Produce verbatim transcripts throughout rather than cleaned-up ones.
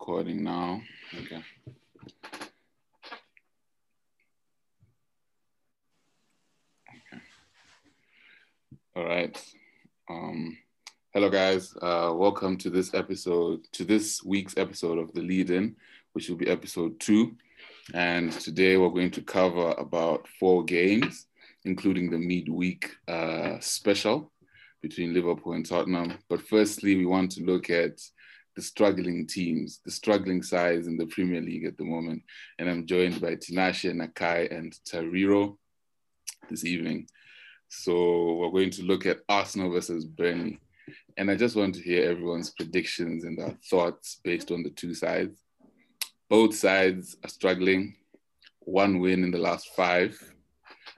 recording now. Okay. Okay. All right. Um, hello, guys. Uh, welcome to this episode, to this week's episode of The Lead-In, which will be episode two. And today we're going to cover about four games, including the midweek uh, special between Liverpool and Tottenham. But firstly, we want to look at the struggling teams, the struggling sides in the Premier League at the moment. And I'm joined by Tinashe, Nakai, and Tariro this evening. So we're going to look at Arsenal versus Burnley. And I just want to hear everyone's predictions and their thoughts based on the two sides. Both sides are struggling. One win in the last five.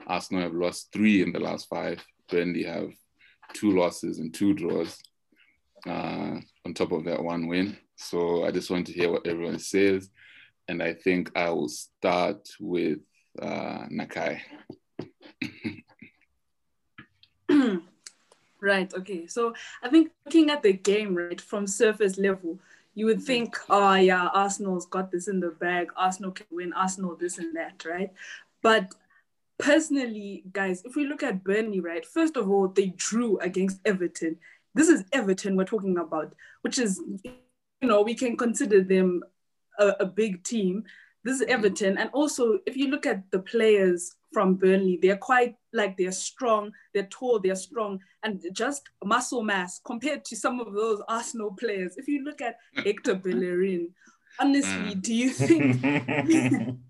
Arsenal have lost three in the last five. Burnley have two losses and two draws uh, on top of that one win. So I just want to hear what everyone says. And I think I will start with uh, Nakai. Right, okay. So I think looking at the game, right, from surface level, you would think, oh yeah, Arsenal's got this in the bag. Arsenal can win. Arsenal this and that, right? But personally, guys, if we look at Burnley, right, first of all, they drew against Everton. This is Everton we're talking about, which is, you know, we can consider them a, a big team. This is Everton. And also, if you look at the players from Burnley, they're quite, like, they're strong, they're tall, they're strong, and just muscle mass compared to some of those Arsenal players. If you look at Hector Bellerin, honestly, do you think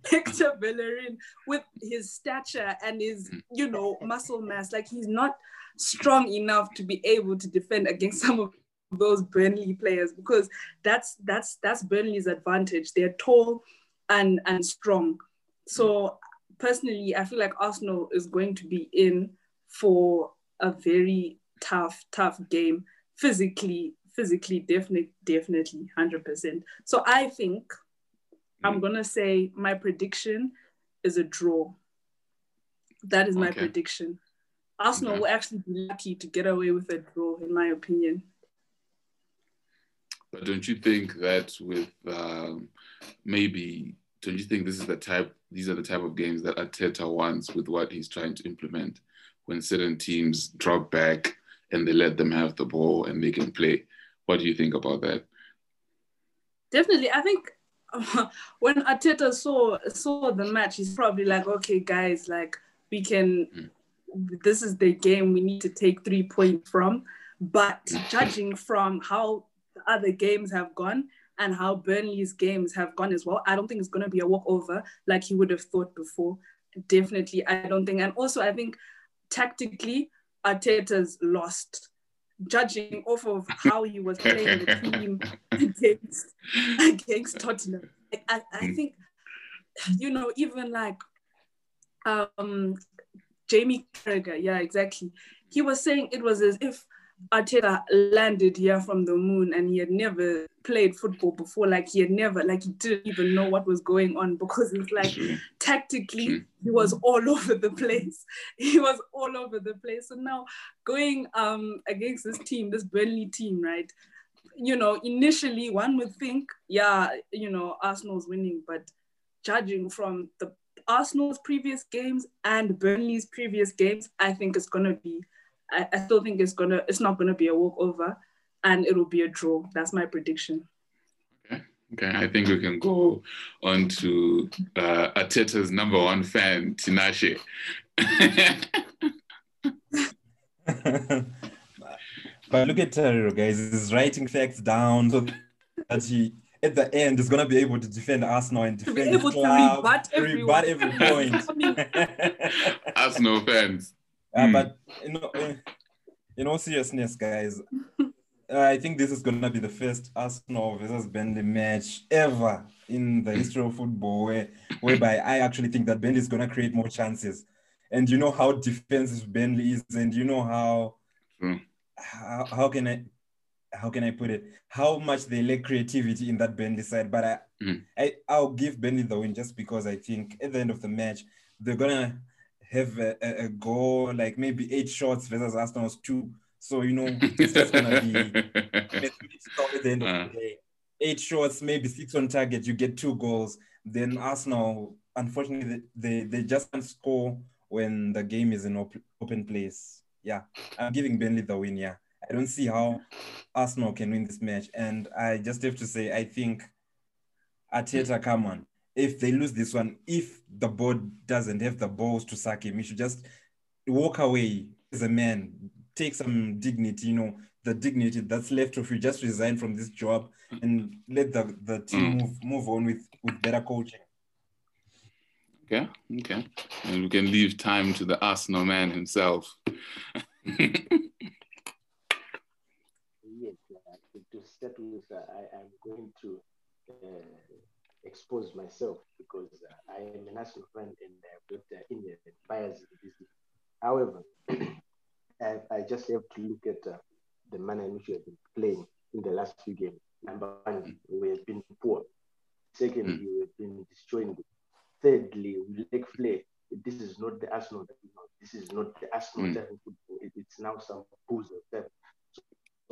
Hector Bellerin, with his stature and his, you know, muscle mass, like, he's not strong enough to be able to defend against some of those Burnley players? Because that's that's that's Burnley's advantage. They're tall and and strong. So personally, I feel like Arsenal is going to be in for a very tough, tough game. Physically, physically, definitely, definitely, one hundred percent. So I think I'm going to say my prediction is a draw. That is my okay. prediction. Arsenal okay. will actually be lucky to get away with a draw, in my opinion. But don't you think that with um, maybe... Don't you think this is the type? These are the type of games that Arteta wants with what he's trying to implement, when certain teams drop back and they let them have the ball and they can play. What do you think about that? Definitely. I think uh, when Arteta saw saw the match, he's probably like, okay, guys, like, we can, mm. this is the game we need to take three points from. But judging from how the other games have gone, and how Burnley's games have gone as well, I don't think it's going to be a walkover like he would have thought before. Definitely, I don't think. And also, I think tactically, Arteta's lost, judging off of how he was playing the team against, against Tottenham. I, I think, you know, even like um, Jamie Carragher, yeah, exactly. He was saying it was as if Arteta landed here from the moon and he had never played football before. Like, he had never, like, he didn't even know what was going on, because it's like sure. tactically sure. he was all over the place. He was all over the place. So now going um against this team, this Burnley team, right? You know, initially one would think, yeah, you know, Arsenal's winning, but judging from the Arsenal's previous games and Burnley's previous games, I think it's gonna be I still think it's gonna. It's not gonna be a walkover, and it'll be a draw. That's my prediction. Okay, okay. I think we can go on to uh, Arteta's number one fan, Tinashe. But look at Tariro, guys. He's writing facts down so that he, at the end, is gonna be able to defend Arsenal and defend the club, to rebut, rebut every point. Arsenal fans. Uh, mm. But in, in all seriousness, guys, I think this is going to be the first Arsenal versus Burnley match ever in the history of football where, whereby I actually think that Burnley is going to create more chances. And you know how defensive Burnley is, and you know how, mm. how, how can I how can I put it? How much they lack creativity in that Burnley side. But I, mm. I, I'll give Burnley the win just because I think at the end of the match, they're going to have a, a, a goal, like maybe eight shots versus Arsenal's two. So, you know, it's just going to be at the end of uh, the day. eight shots, maybe six on target, you get two goals. Then Arsenal, unfortunately, they, they just can't score when the game is in op- open place. Yeah, I'm giving Burnley the win, yeah. I don't see how Arsenal can win this match. And I just have to say, I think Arteta, come on. If they lose this one, if the board doesn't have the balls to sack him, he should just walk away as a man, take some dignity, you know, the dignity that's left of you, just resign from this job and let the, the team move, move on with, with better coaching. Okay, okay. And we can leave time to the Arsenal man himself. Yes, uh, to start with, uh, I, I'm going to uh, expose myself because uh, I am an Arsenal fan and I've got uh, Indian bias. However, I, I just have to look at uh, the manner in which we have been playing in the last few games. Number one, we have been poor. Secondly, we have been destroying them. Thirdly, we lack flair. This is not the Arsenal that we know. This is not the Arsenal mm. type of football. It, it's now some pools of that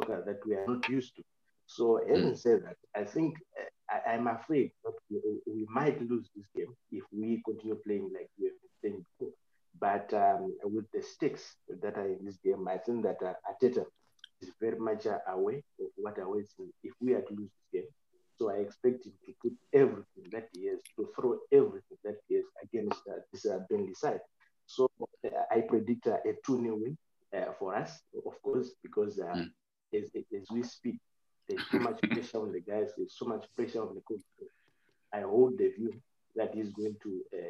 soccer that we are not used to. So, having mm. said that, I think uh, I, I'm afraid that we, we might lose this game if we continue playing like we have been playing before. But um, with the stakes that are in this game, I think that uh, Arteta is very much aware of what awaits him if we are to lose this game. So I expect him to put everything that he has, to throw everything that he has against uh, this uh, Burnley side. So uh, I predict uh, a two-nil win uh, for us, of course, because uh, mm. as, as we speak, there's so much pressure on the guys, there's so much pressure on the coach. I hold the view that he's going to uh,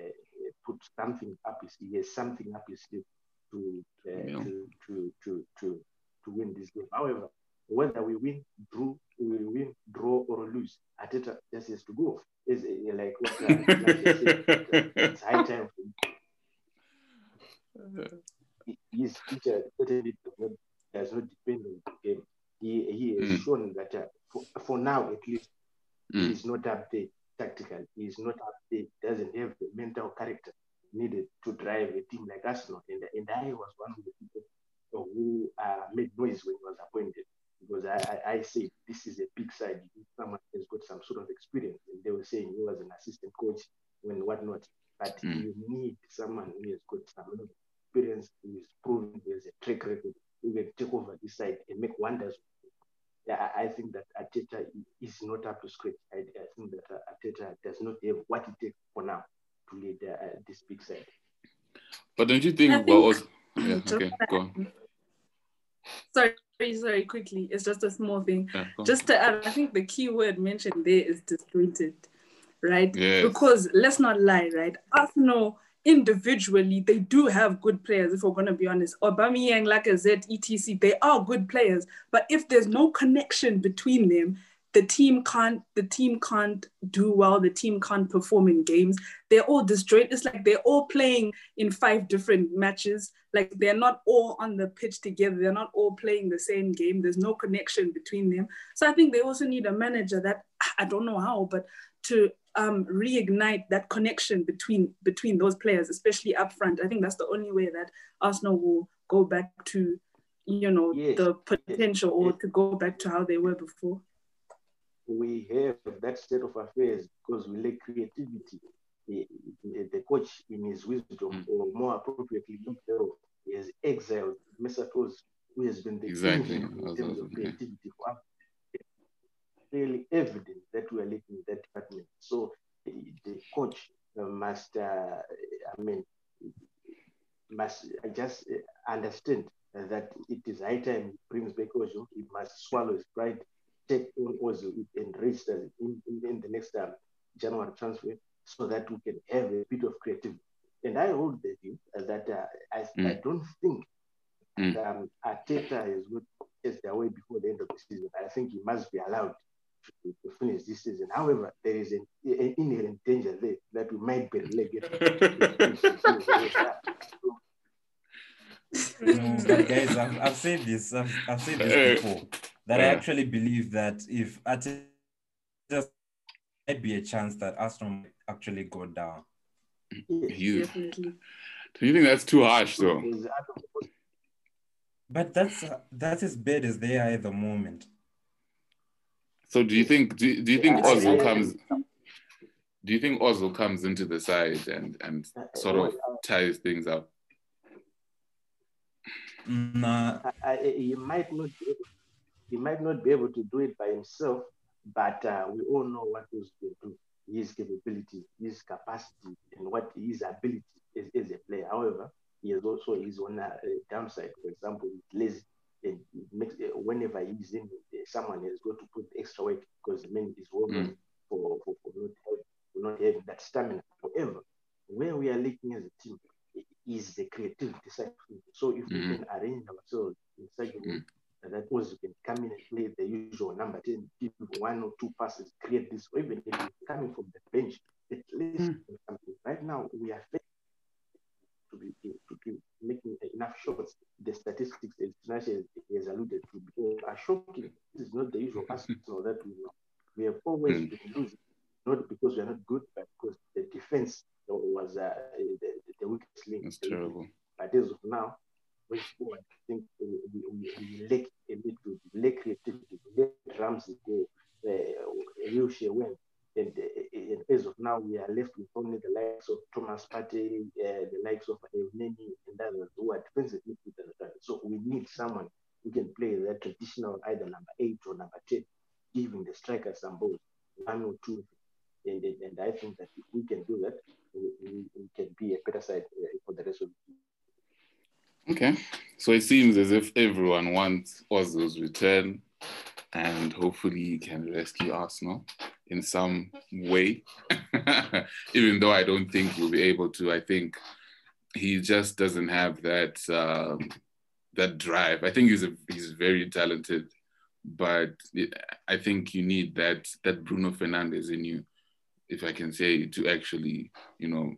put something up his, he has something up his sleeve to, uh, yeah. to, to, to, to, to win this game. However, whether we win, draw, we win, draw or lose, Arteta just has to go. Is like what uh, it's high time for him. His teacher certainly does not depend on the game. He he has mm. shown that uh, for, for now at least mm. he is not up there tactical. He is not up there. Doesn't have the mental character needed to drive a team like Arsenal. And and I was one of the people who uh, made noise when he was appointed. Because I, I, I say this is a big side. Someone has got some sort of experience. And they were saying he was an assistant coach and whatnot. But mm. you need someone who has got some experience, who is proven, who has a track record, who can take over this side and make wonders. Yeah, I, I think that Arteta is not up to scratch. I, I think that Arteta does not have what it takes for now to lead uh, this big side. But don't you think... think well, also, yeah, okay, go on. Sorry. Very, very quickly. It's just a small thing. Yeah, just to add, I think the key word mentioned there is disjointed, right? Yes. Because let's not lie, right? Arsenal individually, they do have good players, if we're going to be honest. Aubameyang, Lacazette, et cetera, they are good players. But if there's no connection between them, the team can't, the team can't do well, the team can't perform in games. They're all disjointed. It's like they're all playing in five different matches. Like they're not all on the pitch together. They're not all playing the same game. There's no connection between them. So I think they also need a manager that, I don't know how, but to um, reignite that connection between, between those players, especially up front. I think that's the only way that Arsenal will go back to, you know, yes. the potential or yes. to go back to how they were before. We have that state of affairs because we lack creativity. The, the, the coach, in his wisdom, mm. or more appropriately, he has exiled Mesut Özil, who has been the exactly. in terms awesome. of creativity. Yeah. It's really evident that we are lacking that department. So the, the coach must, uh, I mean, must just understand that it is high time he brings back Özil. He must swallow his pride. Take on Ozil and register in, in, in the next um, January transfer so that we can have a bit of creativity. And I hold the view that uh, I, mm. I don't think mm. that, um, Arteta is going to test their way before the end of the season. I think he must be allowed to, to finish this season. However, there is an, an inherent danger there that we might be relegated. mm, guys, I've, I've said this. I've, I've said this before. That yeah. I actually believe that if Arteta just might be a chance that Arsenal actually go down. You, do you think that's too harsh though? But that's that's as bad as they are at the moment. So do you think do, do you think yeah, Ozil comes do you think Ozil comes into the side and, and sort of ties things up? Nah. I, I, he might not be able, he might not be able to do it by himself, but uh, we all know what he's going to do, his capability, his capacity, and what his ability is as a player. However, he is also his own uh, downside. For example, he's lazy. And it makes, whenever he's in, someone has got to put extra weight because the man is working mm. for, for, for, not having, for not having that stamina. However, where we are looking as a team is the creativity side. So if mm. we can arrange ourselves in such a way that was you can come in and play the usual number ten, give one or two passes, create this, or even if you're coming from the bench, at least mm. something. Right now we are to be to be making enough shots. The statistics that Tinashe has alluded to before are shocking. This is not the usual Arsenal that we know. We have always mm. been losing, not because we are not good, but because the defense was uh, the, the weakest link. That's the terrible. Weakest. But as of now, we think we, we, we lack a midfield, we lack creativity, we lack Ramsey go, Wilshere went. And, and as of now, we are left with only the likes of Thomas Partey, uh, the likes of Ayuneni, and others who are defensively good at the time. So we need someone who can play the traditional either number eight or number ten, giving the striker some balls, one or two. And, and, and I think that if we can do that, we, we, we can be a better side uh, for the rest of the team. Okay. So it seems as if everyone wants Ozil's return, and hopefully he can rescue Arsenal in some way, even though I don't think he'll be able to. I think he just doesn't have that um, that drive. I think he's a, he's very talented, but I think you need that that Bruno Fernandes in you, if I can say, to actually, you know,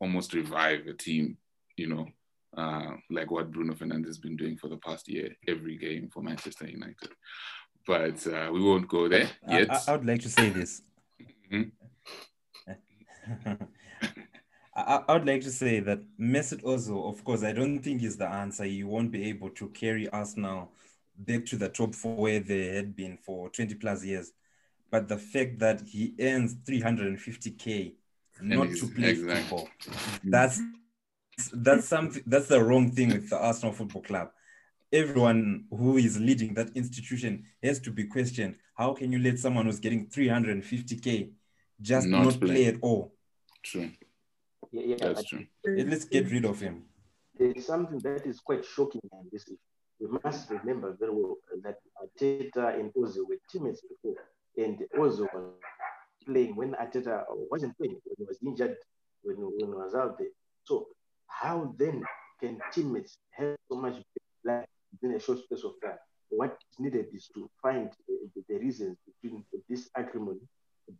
almost revive a team, you know, uh, like what Bruno Fernandes has been doing for the past year, every game for Manchester United. But uh, we won't go there yet. I, I would like to say this. Mm-hmm. I, I would like to say that Mesut Ozil, of course, I don't think is the answer. You won't be able to carry Arsenal back to the top for where they had been for twenty plus years. But the fact that he earns three hundred fifty K not to play exactly. football, that's that's something. That's the wrong thing with the Arsenal Football Club. Everyone who is leading that institution has to be questioned. How can you let someone who's getting three hundred fifty K just not, not play at all? True. Yeah, yeah, that's true. Let's get rid of him. There's something that is quite shocking in this. We must remember very well that Arteta and Ozil were teammates before, and Ozil was playing when Arteta wasn't playing, when he was injured, when, when he was out there. So how then can teammates have so much like in a short space of time? What is needed is to find uh, the, the reasons between uh, this acrimony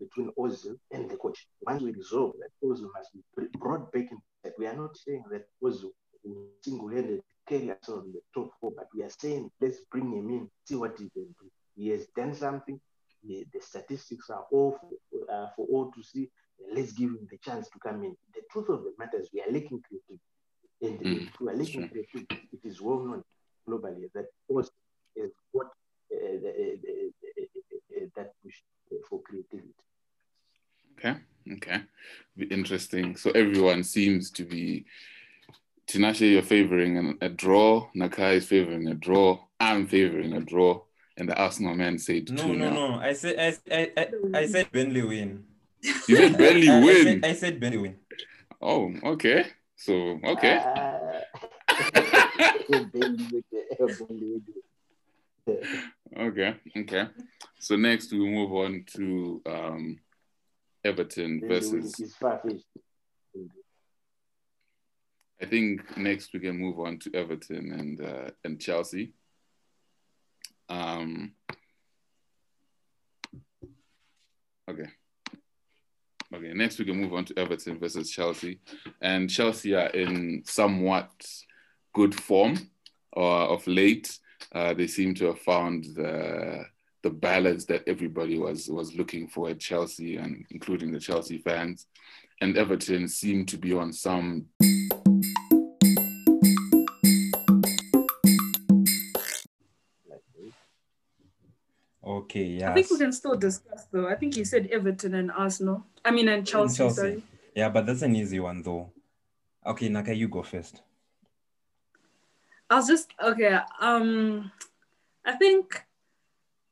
between Ozil and the coach. Once we resolve that, Ozil must be brought back in. That we are not saying that Ozil will single-handed carry us on the top four, but we are saying let's bring him in, see what he can do. He has done something. He, the statistics are all for, uh, for all to see. Let's give him the chance to come in. The truth of the matter is we are lacking creativity. And mm, if we are lacking creativity, it is well known globally that Ozil is what uh, the, the, the, the, that push for creativity. Okay, okay, interesting. So everyone seems to be. Tinashe, you're favouring a draw. Nakai is favouring a draw. I'm favouring a draw, and the Arsenal man said no, two no, now. no. I said I I I said Burnley win. You said Burnley win. I said, I said Burnley win. Oh, okay. So okay. Uh, okay, okay. So next we move on to um, Everton versus. I think next we can move on to Everton and uh, and Chelsea. Um. Okay. Okay. Next we can move on to Everton versus Chelsea, and Chelsea are in somewhat good form uh, of late. Uh, they seem to have found the the balance that everybody was was looking for at Chelsea, and including the Chelsea fans. And Everton seem to be on some. Okay, yeah. I think we can still discuss, though. I think you said Everton and Arsenal. I mean, and Chelsea, Chelsea. Sorry. Yeah, but that's an easy one, though. Okay, Nakai, you go first. I was just, okay. Um, I think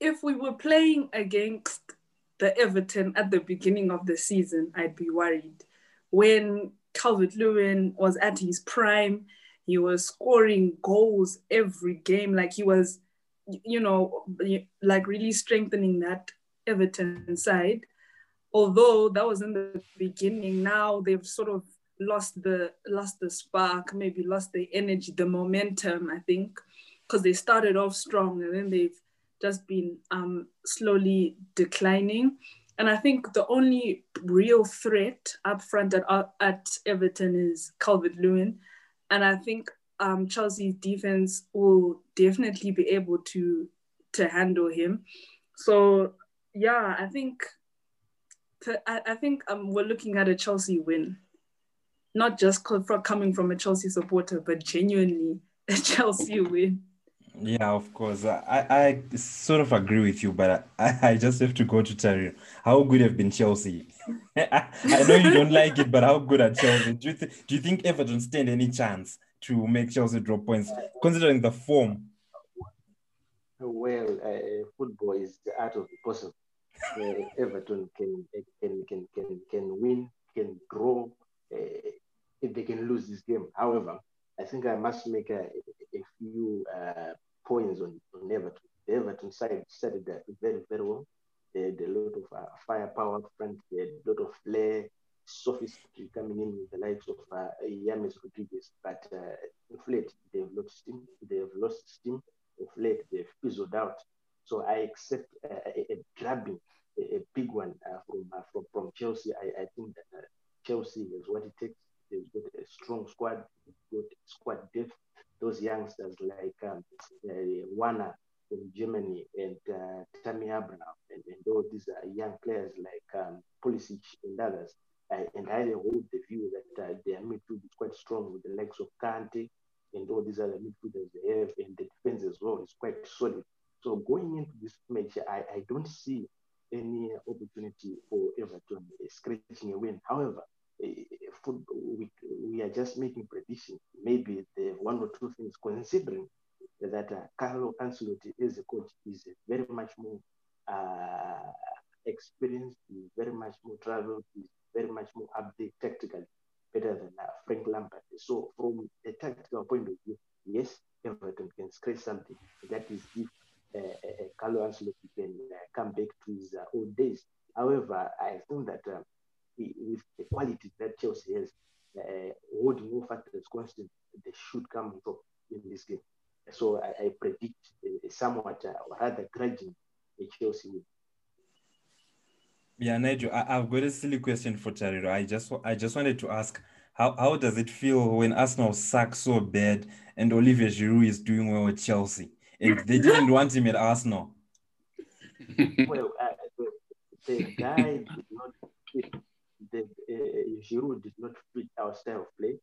if we were playing against the Everton at the beginning of the season, I'd be worried. When Calvert-Lewin was at his prime, he was scoring goals every game. Like he was, you know, like really strengthening that Everton side. Although that was in the beginning, now they've sort of lost the lost the spark, maybe lost the energy, the momentum, I think, because they started off strong and then they've just been um, slowly declining. And I think the only real threat up front at, at Everton is Calvert-Lewin. And I think um, Chelsea's defense will definitely be able to to handle him. So, yeah, I think to, I, I think um, we're looking at a Chelsea win. Not just coming from a Chelsea supporter, but genuinely a Chelsea win. Yeah, of course. I, I sort of agree with you, but I, I just have to go to Tariro. How good have been Chelsea? I, I know you don't like it, but how good are Chelsea? Do you, th- do you think Everton stand any chance to make Chelsea drop points, considering the form? Well, uh, football is the art of the possible. Uh, Everton can, can, can, can, can win, can draw, uh, if they can lose this game. However, I think I must make a, a few uh, points on, on Everton. The Everton side started that very, very well. They had a lot of uh, firepower up front. They had a lot of flair, sophistry coming in with the likes of uh, Yamis Rodriguez. But uh, of late, they've lost steam. They've lost steam. Of late, they've fizzled out. So I accept uh, a, a grabbing, a, a big one uh, from, uh, from from Chelsea. I, I think that uh, Chelsea is what it takes. They've got a strong squad, good squad depth. Those youngsters like um, uh, Wana from Germany and uh, Tammy Abraham, and, and all these uh, young players like um, Pulisic and others. Uh, and I hold the view that uh, their midfield is quite strong with the likes of Kante and all these other midfielders they have, and the defense as well is quite solid. So going into this match, I, I don't see any opportunity for Everton scratching a win. However, football, we, we are just making predictions. Maybe the one or two things, considering that uh, Carlo Ancelotti as a coach is very much more uh, experienced, he's very much more traveled, he's very much more updated tactically, better than uh, Frank Lampard. So from a tactical point of view, yes, Everton can scratch something. That is if uh, uh, Carlo Ancelotti can uh, come back to his uh, old days. However, I think that uh, with the quality that Chelsea has, uh, holding all factors constant, they should come top in this game. So I, I predict uh, somewhat, uh, or rather grudging, a Chelsea win. Yeah, Nigel, I, I've got a silly question for Tariro. I just, I just wanted to ask, how, how does it feel when Arsenal suck so bad and Olivier Giroud is doing well with Chelsea? And they didn't want him at Arsenal. Well, uh, the, the guy did not fit. The, uh, Giroud did not fit our style of play.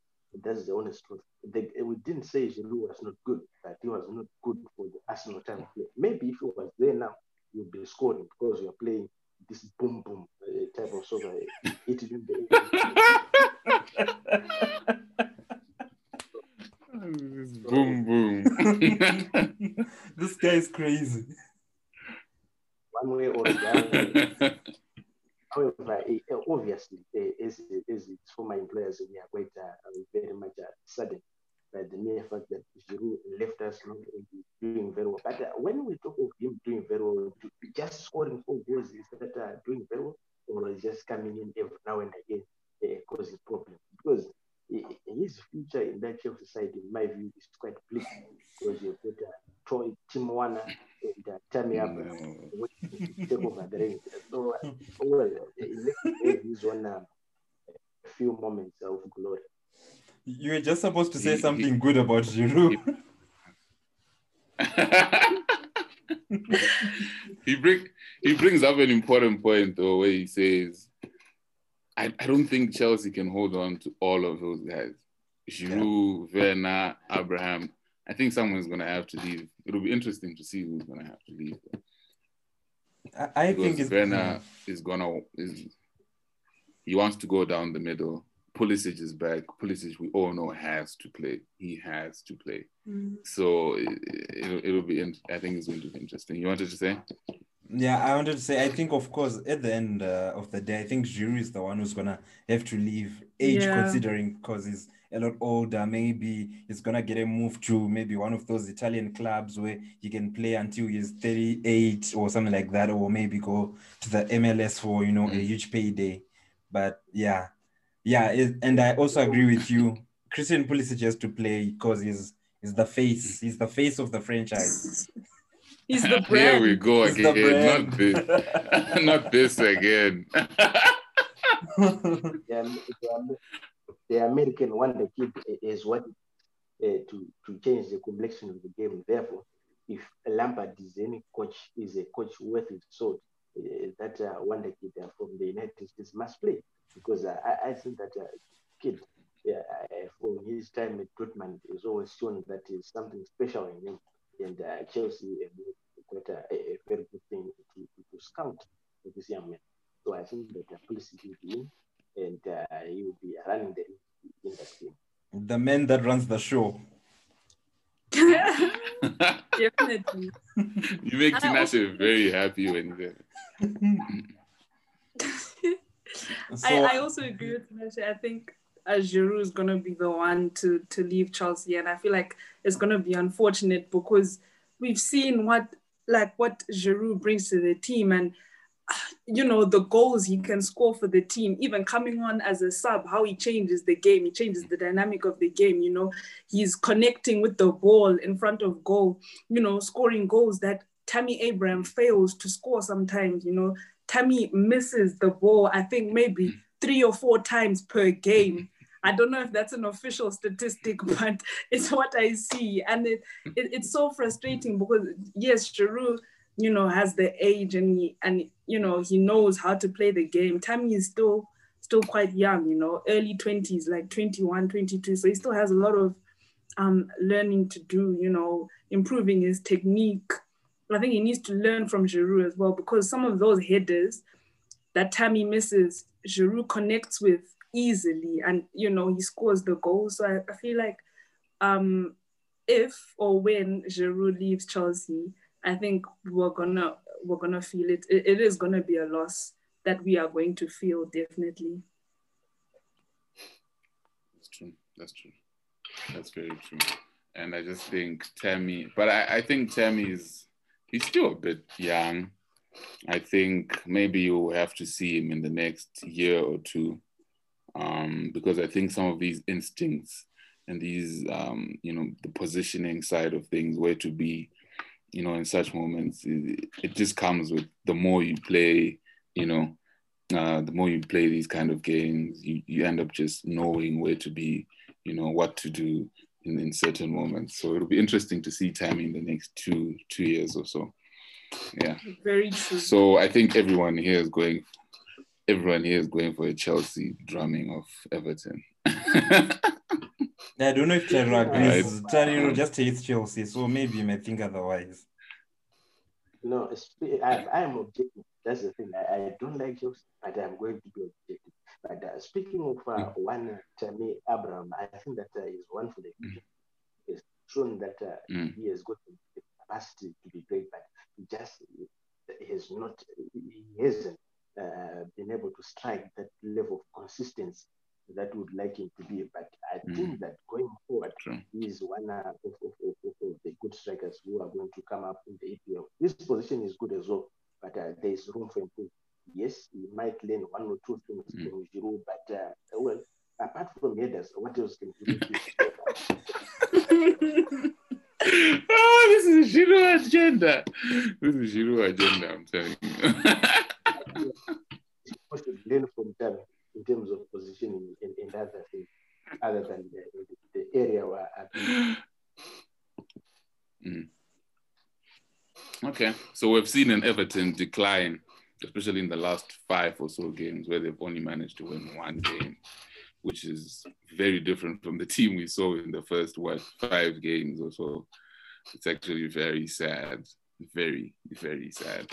That's the honest truth. The, we didn't say Giroud was not good, that he was not good for the Arsenal time of play. Maybe if he was there now, you'd be scoring because you're playing this boom boom uh, type of soccer. It is in the boom boom. This guy is crazy. One way or the other. However, obviously, as, as its former employers, we are quite uh, very much uh, saddened by the mere fact that Giroud left us not doing very well. But uh, when we talk of him doing very well, just scoring four goals is that uh, doing very well, or just coming in every now and again uh, causes problems. Because his future in that Chelsea side, in my view, is quite bleak. Because you've got uh, Troy, Tim Werner, and uh, Tammy Abraham take over the ring. So, uh, well, he's on uh, a few moments of glory. You were just supposed to say something good about Giroud. he, bring, he brings up an important point, though, where he says, I, I don't think Chelsea can hold on to all of those guys. Giroud, yeah. Werner, Abraham. I think someone's going to have to leave. It'll be interesting to see who's going to have to leave. I, I think it's Werner is gonna is, he wants to go down the middle. Pulisic is back. Pulisic, we all know, has to play. He has to play. Mm-hmm. So it, it'll, it'll be. I think it's going to be interesting. You wanted to say? Yeah, I wanted to say. I think, of course, at the end uh, of the day, I think Giroud is the one who's gonna have to leave. Age yeah. considering, because he's a lot older. Maybe he's gonna get a move to maybe one of those Italian clubs where he can play until he's thirty-eight or something like that, or maybe go to the M L S for you know mm-hmm. a huge payday. But yeah. Yeah, it, and I also agree with you. Christian Pulisic has to play because he's, he's the face. He's the face of the franchise. He's the brand. Here we go he's again. Not this, not this again. the, the, the American one, the kid, is what uh, to, to change the complexion of the game. Therefore, if Lampard is any coach, is a coach worth his salt, uh, that uh, one the kid uh, from the United States must play. Because I, I think that uh, kid, yeah, from his time at Dortmund, is always shown that is something special in him. And uh, Chelsea got uh, a, a very good thing to, to scout for this young man. So I think that uh, Pulisic will be in, and uh, he will be running the in that game. The man that runs the show. Definitely. You make Tinashe very happy when there. So, I, I also agree with Tinashe. I think uh, Giroud is going to be the one to, to leave Chelsea, and I feel like it's going to be unfortunate because we've seen what like what Giroud brings to the team, and you know the goals he can score for the team. Even coming on as a sub, how he changes the game, he changes the dynamic of the game. You know, he's connecting with the ball in front of goal. You know, scoring goals that Tammy Abraham fails to score sometimes. You know. Tammy misses the ball, I think maybe three or four times per game. I don't know if that's an official statistic, but it's what I see. And it, it it's so frustrating because, yes, Giroud, you know, has the age and, he, and you know, he knows how to play the game. Tammy is still, still quite young, you know, early twenties, like twenty-one, twenty-two. So he still has a lot of um, learning to do, you know, improving his technique. I think he needs to learn from Giroud as well, because some of those headers that Tammy misses, Giroud connects with easily, and you know he scores the goal. So I, I feel like um, if or when Giroud leaves Chelsea, I think we're gonna we're gonna feel it. It, it is gonna be a loss that we are going to feel definitely. That's true. That's true. That's very true. And I just think Tammy, but I, I think Tammy is. He's still a bit young. I think maybe you'll have to see him in the next year or two, um, because I think some of these instincts and these, um, you know, the positioning side of things, where to be, you know, in such moments, it, it just comes with the more you play, you know, uh, the more you play these kind of games, you, you end up just knowing where to be, you know, what to do. In, in certain moments. So it'll be interesting to see Tammy in the next two two years or so. Yeah. Very true. So I think everyone here is going everyone here is going for a Chelsea drumming of Everton. I don't know if Tariro agrees. Tariro just hates Chelsea, so maybe you may think otherwise. No, I, I am objective. That's the thing. I, I don't like Chelsea, but I'm going to be objective. But uh, speaking of uh, one, Tammy Abraham, I think that uh, is one for the future. Mm. It's shown that uh, mm. he has got the capacity to be great, but he just has not, he hasn't uh, been able to strike that level of consistency that would like him to be. But I mm. think that going forward, True. he is one of, of, of, of the good strikers who are going to come up in the A P L. His position is good as well, but uh, there is room for improvement. Yes, he might learn one or two things mm. from Giroud, but uh, well, apart from headers, what else can he do? Oh, this is Giroud agenda. This is Giroud agenda, I'm telling you. What should learn from them in terms of positioning and, and other things, other than the, the area where I mm. Okay, so we've seen an Everton decline, especially in the last five or so games where they've only managed to win one game, which is very different from the team we saw in the first, what, five games or so. It's actually very sad. very, very sad.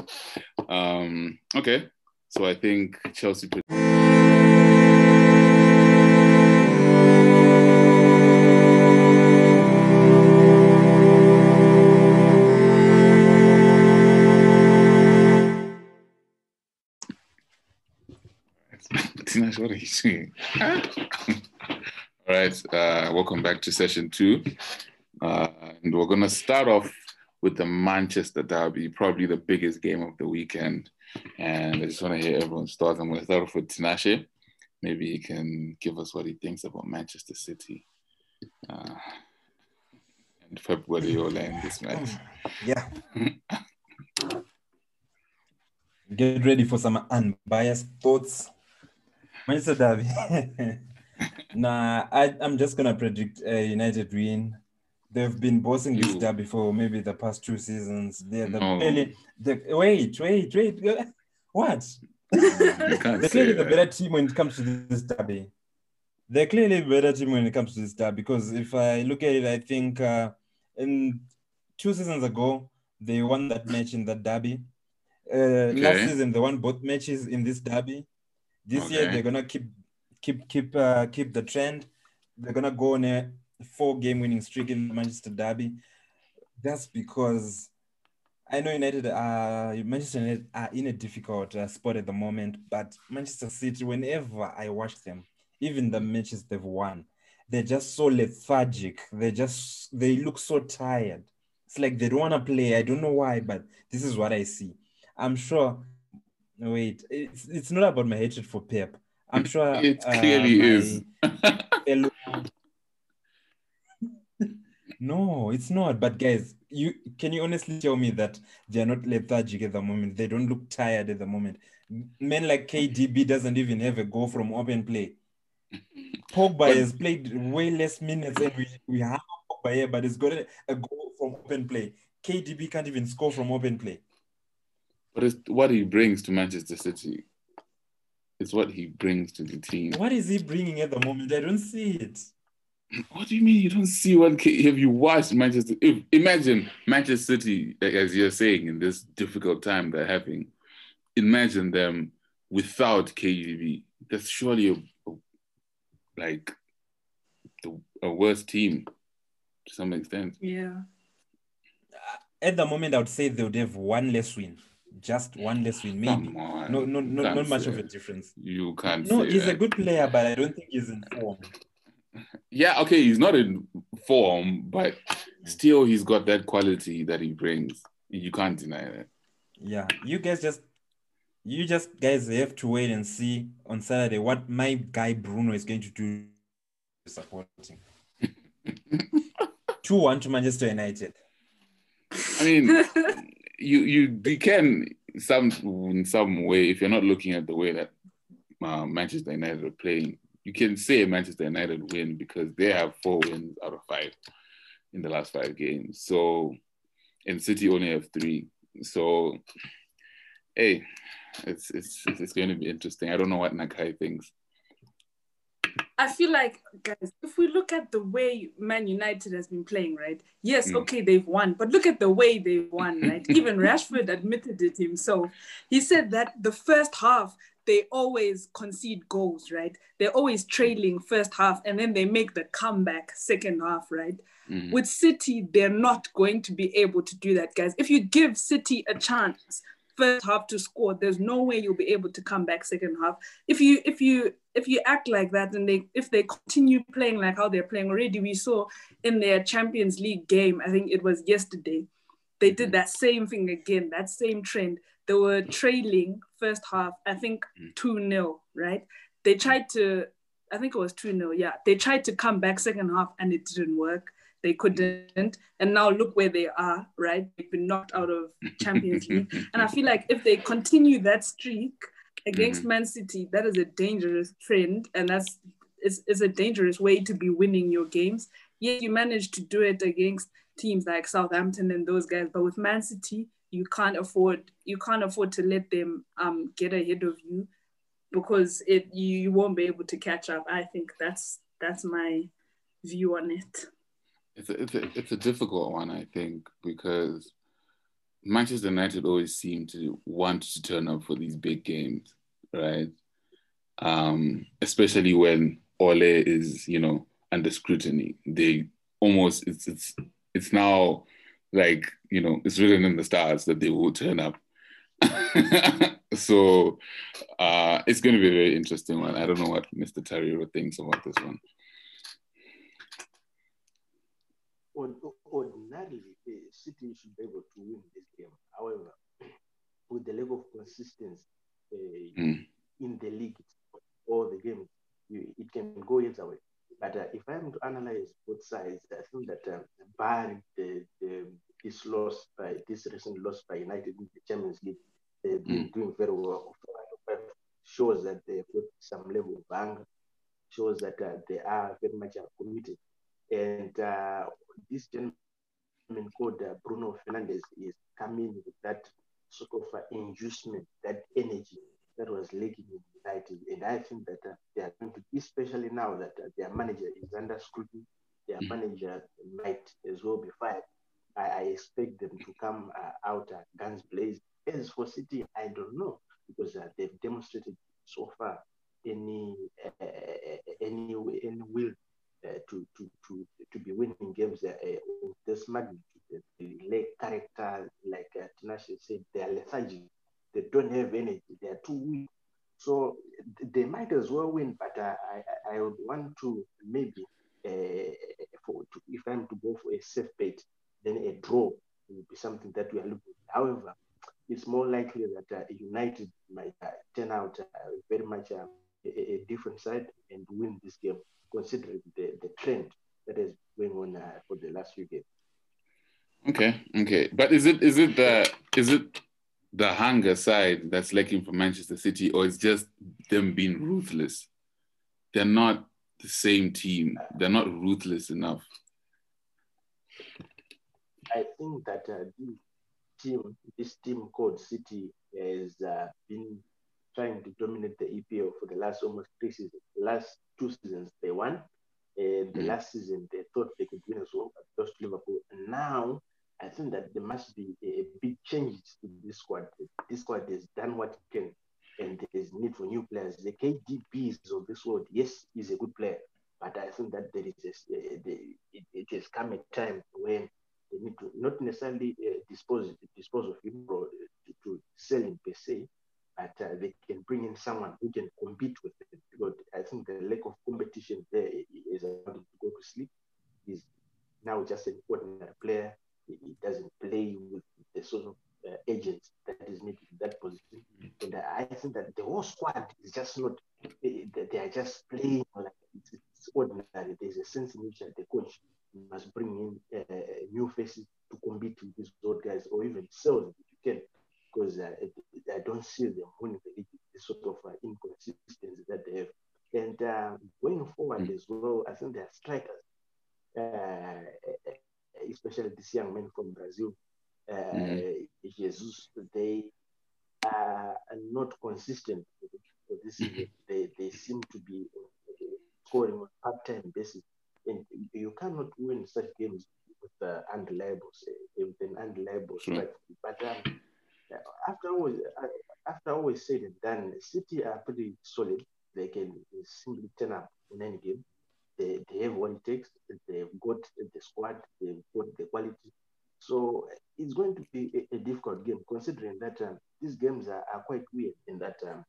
Um, okay, so I think Chelsea... Tinashe, what are you doing? All right, uh, welcome back to session two. Uh, and we're going to start off with the Manchester derby, probably the biggest game of the weekend. And I just want to hear everyone's thoughts. I'm going to start off with Tinashe. Maybe he can give us what he thinks about Manchester City. Uh, and Pep Guardiola in this match. Yeah. Get ready for some unbiased thoughts. Manchester derby. Nah, I, I'm just going to predict a United win. They've been bossing this derby for maybe the past two seasons. They're the no. barely, the, wait, wait, wait. What? They're clearly the better team when it comes to this derby. They're clearly the better team when it comes to this derby because if I look at it, I think uh, in two seasons ago, they won that match in that derby. Uh, okay. Last season, they won both matches in this derby. This okay. year, they're going to keep keep keep uh, keep the trend. They're going to go on a four-game winning streak in the Manchester derby. That's because I know United are Manchester United are in a difficult uh, spot at the moment. But Manchester City, whenever I watch them, even the matches they've won, they're just so lethargic. They just they look so tired. It's like they don't want to play. I don't know why, but this is what I see. I'm sure. Wait, it's it's not about my hatred for Pep. I'm sure it clearly uh, is. fellow, No, it's not. But guys, you can you honestly tell me that they are not lethargic at the moment? They don't look tired at the moment. Men like K D B doesn't even have a goal from open play. Pogba but, has played way less minutes than we, we have Pogba here, but he's got a, a goal from open play. K D B can't even score from open play. But it's what he brings to Manchester City. It's what he brings to the team. What is he bringing at the moment? I don't see it. What do you mean you don't see what? Have you watched Manchester? If, imagine Manchester City, like, as you're saying, in this difficult time they're having. Imagine them without K D B. That's surely a, a, like a worse team to some extent. Yeah. At the moment, I would say they would have one less win. Just one less win, maybe. No, no, no, not much of a difference. You can't. No, he's a good player, but I don't think he's in form. Yeah, okay, he's not in form, but still he's got that quality that he brings. You can't deny that. Yeah, you guys just, you just guys have to wait and see on Saturday what my guy Bruno is going to do to support him. two one to Manchester United. I mean, you you you can some in some way if you're not looking at the way that uh, Manchester United are playing. You can say Manchester United win because they have four wins out of five in the last five games. So, and City only have three. So, hey, it's it's it's going to be interesting. I don't know what Nakai thinks. I feel like, guys, if we look at the way Man United has been playing, right? Yes, mm. okay, they've won, but look at the way they won, right? Even Rashford admitted it himself. He said that the first half, they always concede goals, right? They're always trailing first half and then they make the comeback second half, right? Mm-hmm. With City, they're not going to be able to do that, guys. If you give City a chance first half to score, there's no way you'll be able to come back second half. If you if you if you act like that and they if they continue playing like how they're playing already, we saw in their Champions League game, I think it was yesterday, they did that same thing again, that same trend. They were trailing first half, I think two nil, right? They tried to, I think it was two nil, yeah. They tried to come back second half and it didn't work. They couldn't. And now look where they are, right? They've been knocked out of Champions League. And I feel like if they continue that streak against mm-hmm. Man City, that is a dangerous trend. And that's it's, it's a dangerous way to be winning your games. Yet you manage to do it against teams like Southampton and those guys. But with Man City, you can't afford you can't afford to let them um get ahead of you because it you, you won't be able to catch up. I think that's that's my view on it. It's a, it's a, it's a difficult one, I think, because Manchester United always seem to want to turn up for these big games, right? Um, especially when Ole is, you know, under scrutiny. They almost, it's it's it's now like, you know, it's written in the stars that they will turn up. So uh, it's going to be a very interesting one. I don't know what Mister Tariro thinks about this one. Ordinarily, City should be able to win this game. However, with the level of consistency uh, mm. in the league or the game, you, it can go either way. But uh, if I'm to analyze both sides, I think that um, barring the, the, this loss by this recent loss by United in the Champions League, they've been mm. doing very well. Shows that they've got some level of anger. Shows that uh, they are very much committed. And uh, this gentleman called uh, Bruno Fernandes is coming with that sort of uh, inducement, that energy that was lacking in United. And I think that uh, they are going to, especially now that uh, their manager is under scrutiny, their mm. manager might as well be fired. I, I expect them to come uh, out uh, guns blazing. As for City, I don't know, because uh, they've demonstrated so far any uh, any any will uh, to to to to be winning games uh, uh, of this magnitude. They lack character, like uh, Tinashe said, they are lethargic. They don't have energy. They are too weak. So they might as well win. But uh, I I would want to maybe uh, for to, if I'm to go for a safe bet, then a draw will be something that we are looking at. However, it's more likely that uh, United might uh, turn out uh, very much uh, a, a different side and win this game, considering the, the trend that has been on uh, for the last few games. Okay, okay, but is it is it the is it the hunger side that's lacking for Manchester City, or is just them being ruthless? They're not the same team. They're not ruthless enough. I think that uh, the team, this team called City has uh, been trying to dominate the E P L for the last almost three seasons. The last two seasons they won. Uh, the last season they thought they could win as well, but lost to Liverpool. And now I think that there must be a, a big change to this squad. This squad has done what it can, and there is need for new players. The K D Bs of this world, yes, is a good player, but I think that there is a, a, a, it, it has come a time when they need to not necessarily uh, dispose dispose of him or uh, to, to sell him per se, but uh, they can bring in someone who can compete with them. Because I think the lack of competition there is allowed him to go to sleep. He's now just an ordinary player. He doesn't play with the sort of uh, agents that is needed in that position. And I think that the whole squad is just not, they, they are just playing like it's, it's ordinary. There's a sense in which the coach must bring in uh, new faces to compete with these old guys, or even sell them if you can, because uh, I don't see them winning the league. It's sort of uh, inconsistency that they have. And uh, going forward mm-hmm. as well, I think they are strikers, uh, especially this young man from Brazil, uh, mm-hmm. Jesus. They are not consistent for this mm-hmm. they, they seem to be scoring on a part-time basis. And you cannot win such games with uh, unreliable, uh, with an unreliable strike. Sure. But um, after all, after all said and done, City are pretty solid. They can simply turn up in any game. They they have what it takes. They've got the squad. They've got the quality. So it's going to be a, a difficult game, considering that um, these games are, are quite weird in that um,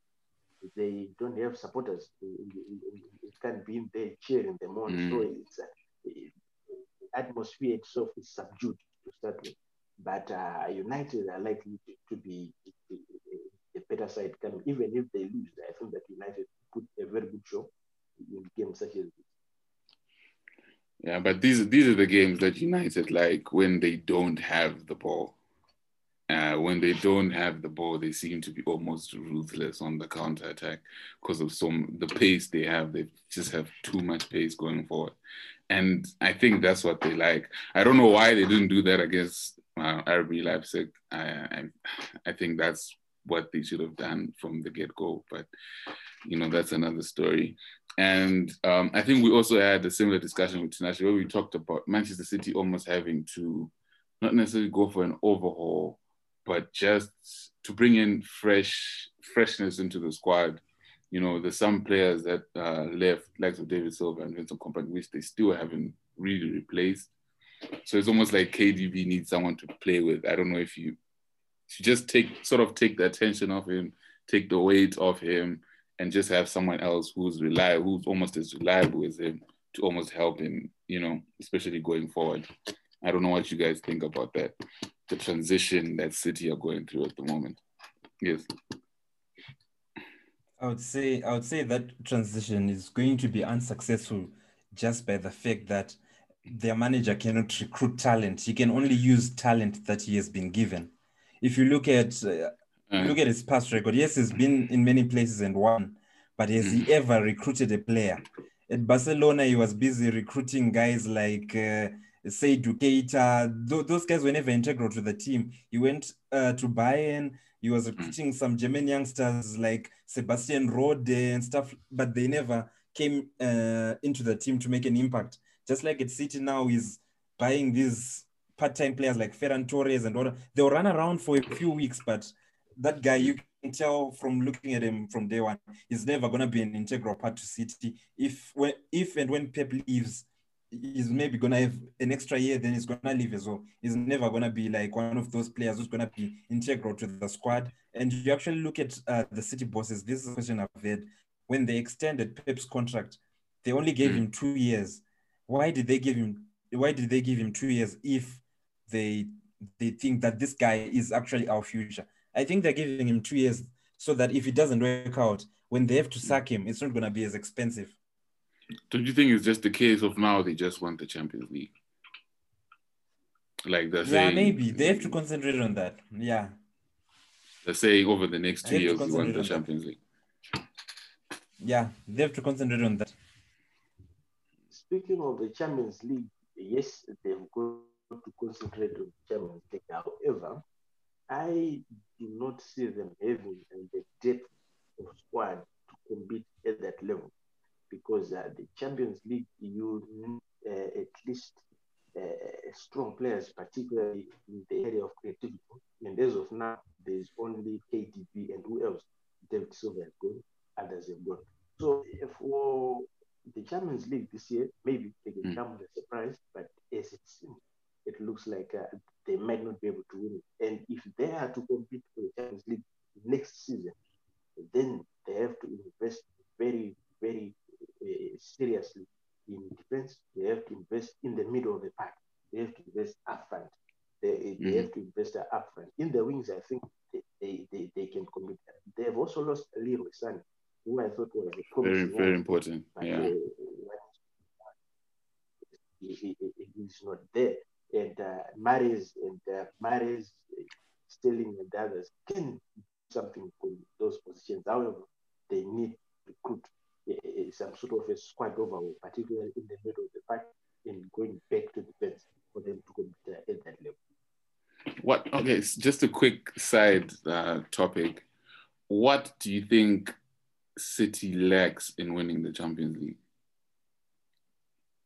they don't have supporters. It can't be in there cheering them on. Mm. So it's, uh, the atmosphere itself is subdued to start with. But uh, United are likely to, to be a better side. Even if they lose, I think that United put a very good show in games such as this. Yeah, but these these are the games that United like when they don't have the ball. Uh, when they don't have the ball, they seem to be almost ruthless on the counter-attack because of some the pace they have. They just have too much pace going forward. And I think that's what they like. I don't know why they didn't do that against uh, R B Leipzig. I, I, I think that's what they should have done from the get-go. But, you know, that's another story. And um, I think we also had a similar discussion with Tinashe where we talked about Manchester City almost having to not necessarily go for an overhaul, but just to bring in fresh freshness into the squad. You know, there's some players that uh, left, like David Silva and Vincent Kompak, which they still haven't really replaced. So it's almost like K D B needs someone to play with. I don't know if you, if you just take sort of take the attention off him, take the weight off him, and just have someone else who's reliable, who's almost as reliable as him to almost help him, you know, especially going forward. I don't know what you guys think about that, the transition that City are going through at the moment. Yes. I would say I would say that transition is going to be unsuccessful just by the fact that their manager cannot recruit talent. He can only use talent that he has been given. If you look at uh, mm. look at his past record, yes, he's been in many places and won, but has mm. he ever recruited a player? At Barcelona, he was busy recruiting guys like uh, Seydou Keita. Th- those guys were never integral to the team. He went uh, to Bayern. He was recruiting some German youngsters like Sebastian Rode and stuff, but they never came uh, into the team to make an impact. Just like at City now, he's buying these part-time players like Ferran Torres and all. They'll run around for a few weeks, but that guy, you can tell from looking at him from day one, he's never going to be an integral part to City. If when, if and when Pep leaves, he's maybe going to have an extra year, then he's going to leave as well. He's never going to be like one of those players who's going to be integral to the squad. And you actually look at uh, the City bosses. This is a question I've had. When they extended Pep's contract, they only gave him two years. Why did they give him? Why did they give him two years if they they think that this guy is actually our future? I think they're giving him two years so that if it doesn't work out, when they have to sack him, it's not going to be as expensive. Don't you think it's just the case of now they just want the Champions League? Like they're yeah, saying... Yeah, maybe. They have to concentrate on that. Yeah. They're saying over the next two years, we want the Champions that. League. Yeah, they have to concentrate on that. Speaking of the Champions League, yes, they've got to concentrate on the Champions League. However, I do not see them having the depth of squad to compete at that level. Because uh, the Champions League, you need uh, at least uh, strong players, particularly in the area of creativity. And as of now, there's only K D B and who else? David Silva has gone, others have gone. So for the Champions League this year, maybe they can mm. come with a surprise, but as it seems, it looks like uh, they might not be able to win it. And if they are to compete for the Champions League next season, then they have to invest very, very seriously in defense. They have to invest in the middle of the pack. They have to invest upfront. They, mm-hmm. they have to invest upfront. In the wings, I think they they, they, they can commit. They have also lost Leroy Sané, who I thought was a very, very one, important. Yeah. They, he, he, he's not there. And uh, Mahrez and uh, Mahrez, Sterling and others can do something for those positions. However, they need to recruit some sort of a squad overall, particularly in the middle of the pack, and going back to defense for them to compete at that level. What? Okay, so just a quick side uh, topic. What do you think City lacks in winning the Champions League?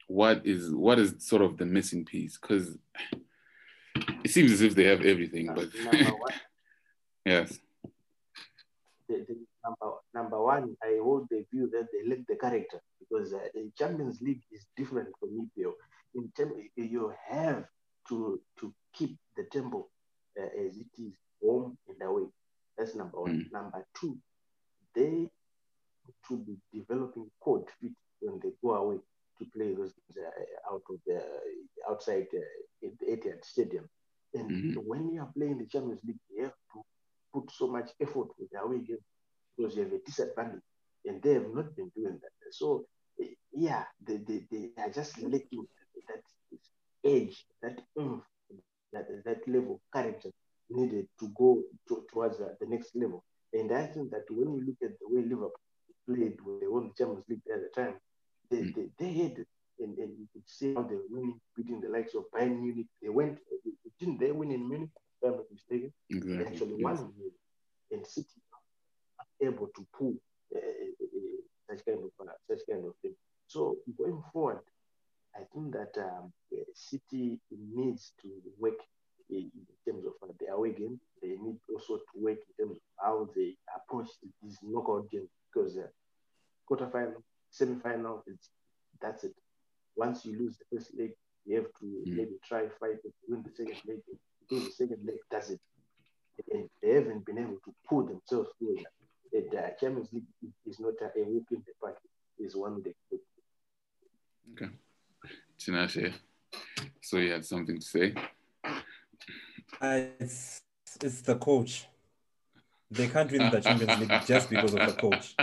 What is what is sort of the missing piece? Because it seems as if they have everything, uh, but number one, yes. The, the number, number one, I hold the view that they lack the character, because uh, the Champions League is different from E P L. In term, you have to to keep the tempo uh, as it is, home and away. That's number one. Mm. Number two, they should be developing code fit when they go away to play those uh, out of the outside uh, the Etihad Stadium. And mm-hmm. when you are playing the Champions League, you have to put so much effort with their away game because you have a disadvantage, and they have not been doing that. So, yeah, they, they, they are just lacking that edge, that oomph, that, that level of character needed to go to, towards the next level. And I think that when we look at the way Liverpool played when they won the Champions League at the time, they, mm-hmm. they, they had, and, and you could see how they were winning, beating the likes of Bayern Munich. They went, didn't they win in Munich? I'm not mistaken. Exactly. Actually, yes. One in City able to pull uh, uh, such kind of uh, such kind of thing. So going forward, I think that um, City needs to work in terms of the away game. They need also to work in terms of how they approach these knockout games, because uh, quarterfinal, semi-final, it's, that's it. Once you lose the first leg, you have to mm. maybe try fight to win the second leg. Win the second leg, that's it. And they haven't been able to pull themselves through that. The uh, Champions League is not a walk in the park. It's one day. Okay. Tinashe, so you had something to say? Uh, it's, it's the coach. They can't win the Champions League just because of the coach.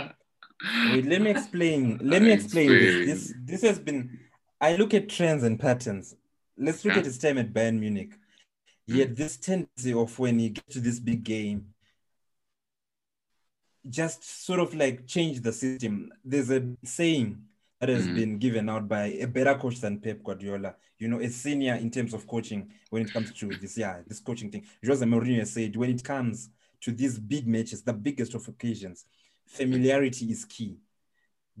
Wait, let me explain. Let me explain, explain. This. this. This has been... I look at trends and patterns. Let's look yeah. at his time at Bayern Munich. He had this tendency of when he gets to this big game, just sort of like change the system. There's a saying that has mm-hmm. been given out by a better coach than Pep Guardiola, you know, a senior in terms of coaching when it comes to this, yeah, this coaching thing. Jose Mourinho said, when it comes to these big matches, the biggest of occasions, familiarity is key.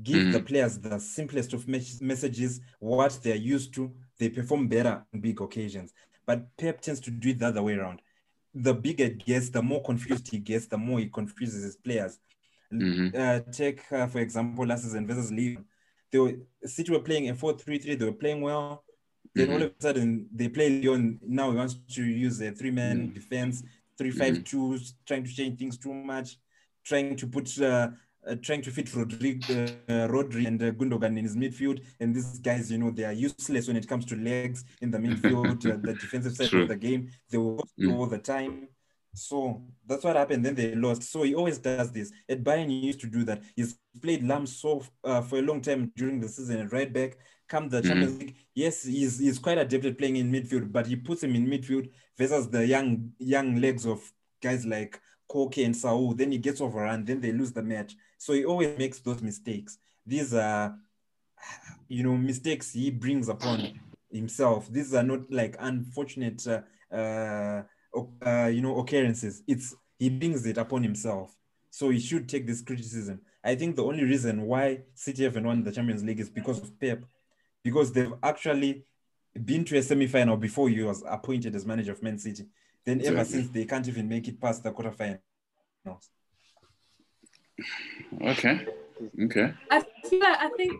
Give mm-hmm. the players the simplest of mes- messages, what they're used to, they perform better on big occasions. But Pep tends to do it the other way around. The bigger it gets, the more confused he gets, the more he confuses his players. Mm-hmm. Uh, take, uh, for example, last season versus Leon. They were, City were playing a four three three, they were playing well. Then mm-hmm. all of a sudden, they play Leon. Now he wants to use a three-man mm-hmm. defense, three five two, mm-hmm. trying to change things too much, trying to put... Uh, Uh, trying to fit Rodri, uh, Rodri and uh, Gundogan in his midfield. And these guys, you know, they are useless when it comes to legs in the midfield, uh, the defensive side True. Of the game. They will mm. all the time. So that's what happened. Then they lost. So he always does this. At Bayern, he used to do that. He's played Lamso uh, for a long time during the season at right back. Come the Champions mm. League. Yes, he's, he's quite adept at playing in midfield, but he puts him in midfield versus the young, young legs of guys like Koke and Saul. Then he gets overrun. Then they lose the match. So he always makes those mistakes. These are, you know, mistakes he brings upon himself. These are not like unfortunate, uh, uh, uh, you know, occurrences. It's he brings it upon himself. So he should take this criticism. I think the only reason why City haven't won the Champions League is because of Pep, because they've actually been to a semi-final before he was appointed as manager of Man City. Then ever since, they can't even make it past the quarterfinals. Okay. Okay. I feel like, I think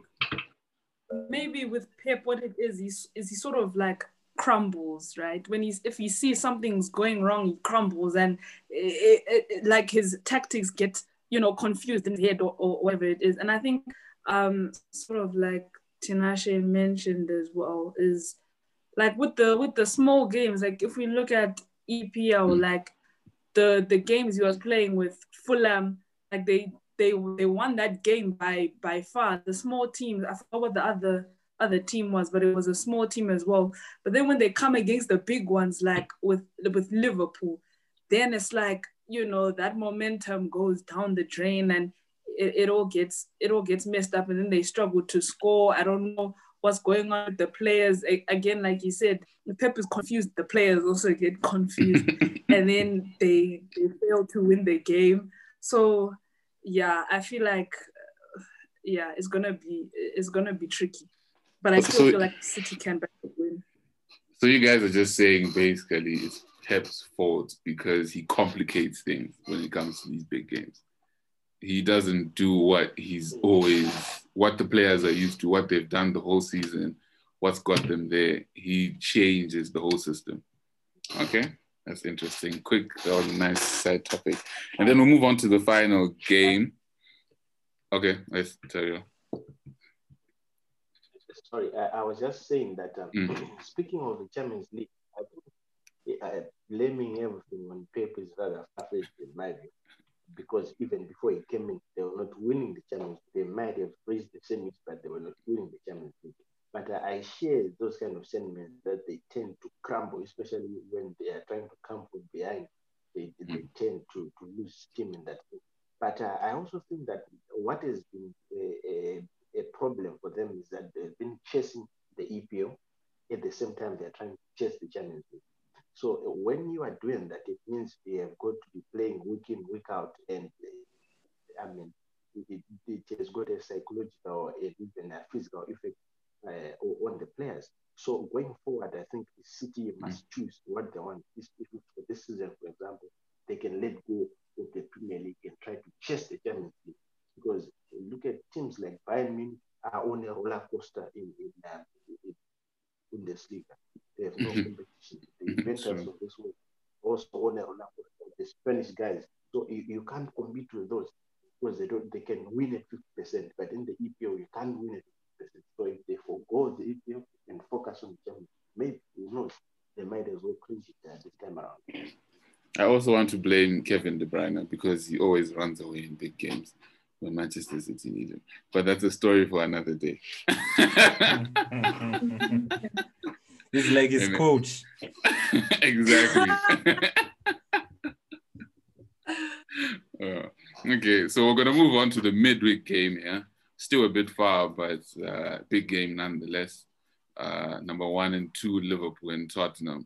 maybe with Pep, what it is, is, is he sort of like crumbles, right? When he's, if he sees something's going wrong, he crumbles, and it, it, it, like his tactics get, you know, confused in his head or, or whatever it is. And I think um, sort of like Tinashe mentioned as well is like with the with the small games, like if we look at E P L, mm. like the the games he was playing with Fulham, like they they they won that game by by far. The small teams, I forgot what the other other team was, but it was a small team as well. But then when they come against the big ones, like with with Liverpool, then it's like, you know, that momentum goes down the drain, and it, it all gets it all gets messed up, and then they struggle to score. I don't know what's going on with the players. Again, like you said, Pep is confused, the players also get confused, and then they they fail to win the game. So, yeah, I feel like, yeah, it's gonna be it's gonna be tricky, but I still so, feel like City can back to win. So you guys are just saying basically it's Pep's fault because he complicates things when it comes to these big games. He doesn't do what he's always, what the players are used to, what they've done the whole season, what's got them there. He changes the whole system. Okay. That's interesting. Quick, that was a nice side topic. And then we'll move on to the final game. Okay, let's tell you. Sorry, I, I was just saying that, um, mm. speaking of the Champions League, I think uh, blaming everything on Pep is rather far-fetched in my view, because even before he came in, they were not winning the Champions League. They might have raised the semis, but they were not winning the Champions League. But uh, I share those kind of sentiments that they tend to crumble, especially when they are trying to come from behind. They, they mm. tend to, to lose steam in that way. But uh, I also think that what has been a, a, a problem for them is that they've been chasing the E P L. At the same time, they're trying to chase the Champions League. So uh, when you are doing that, it means they have got to be playing week in, week out. And uh, I mean, it, it has got a psychological and even a physical effect uh, on the players. So going forward, I think City must mm. choose what they want. If for this season, for example, they can let go of the Premier League and try to chase the Champions League. Because look at teams like Bayern Munich are on a roller coaster in in, um, in Bundesliga. They have no mm-hmm. competition. The inventors Sorry. of this world also on a roller coaster. The Spanish guys. So you, you can't compete with those because they don't. They can win at fifty percent, but in the E P L you can't win at fifty percent. So if they forgo the E P L and focus on the Champions, maybe who knows? They might as well clinch it uh, this time around. I also want to blame Kevin De Bruyne because he always runs away in big games when Manchester City need him. But that's a story for another day. He's like his Amen. coach. Exactly. uh, okay, so we're going to move on to the midweek game here. Still a bit far, but uh, big game nonetheless. Uh, number one and two, Liverpool and Tottenham.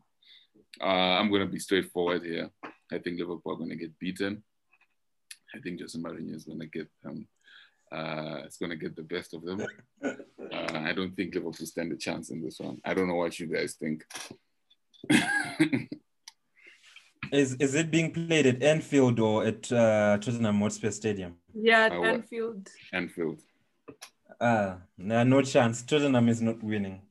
Uh, I'm going to be straightforward here. I think Liverpool are going to get beaten. I think Jose Mourinho is going to get them. Uh, it's going to get the best of them. Uh, I don't think Liverpool stand a chance in this one. I don't know what you guys think. is is it being played at Anfield or at uh, Tottenham Hotspur Stadium? Yeah, at uh, Anfield. Anfield. Uh, no, no chance. Tottenham is not winning.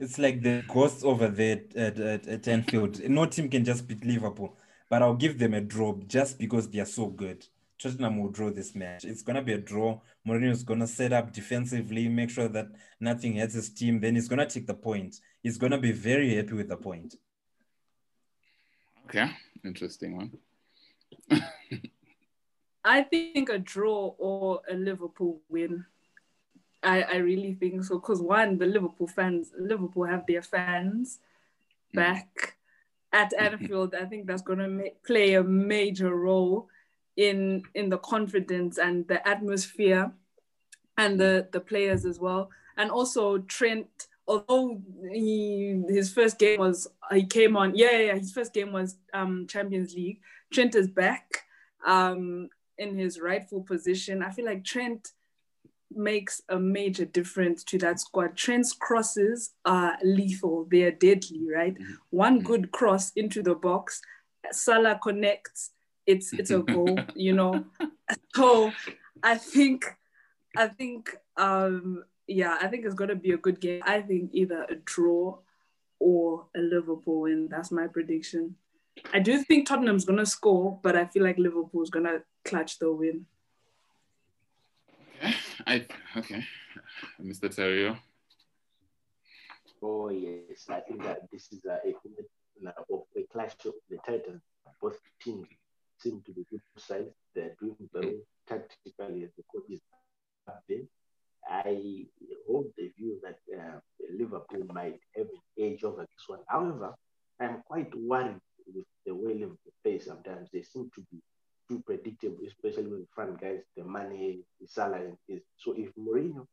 It's like the ghosts over there at, at, at Anfield. No team can just beat Liverpool. But I'll give them a draw just because they are so good. Tottenham will draw this match. It's going to be a draw. Mourinho is going to set up defensively, make sure that nothing hurts his team. Then he's going to take the point. He's going to be very happy with the point. Okay. Interesting one. I think a draw or a Liverpool win. I, I really think so. Because one, the Liverpool fans, Liverpool have their fans mm. back. At Anfield, I think that's going to make, play a major role in in the confidence and the atmosphere and the, the players as well. And also Trent, although he, his first game was, he came on, yeah, yeah, his first game was um, Champions League. Trent is back um, in his rightful position. I feel like Trent makes a major difference to that squad. Trent's crosses are lethal. They are deadly, right? Mm-hmm. One good cross into the box, Salah connects, it's it's a goal, you know? So I think, I think, um, yeah, I think it's going to be a good game. I think either a draw or a Liverpool win. That's my prediction. I do think Tottenham's going to score, but I feel like Liverpool's going to clutch the win. I okay, Mister Tariro. Oh yes, I think that this is a a, a clash of the titans. Both teams seem to be good sides. They're doing well tactically as the coaches are there. I hold the view that uh, Liverpool might have an edge over this one. However, I'm quite worried with the way Liverpool play. Sometimes they seem to be too predictable, especially with the front guys, the money, the salary. Is. So if Mourinho,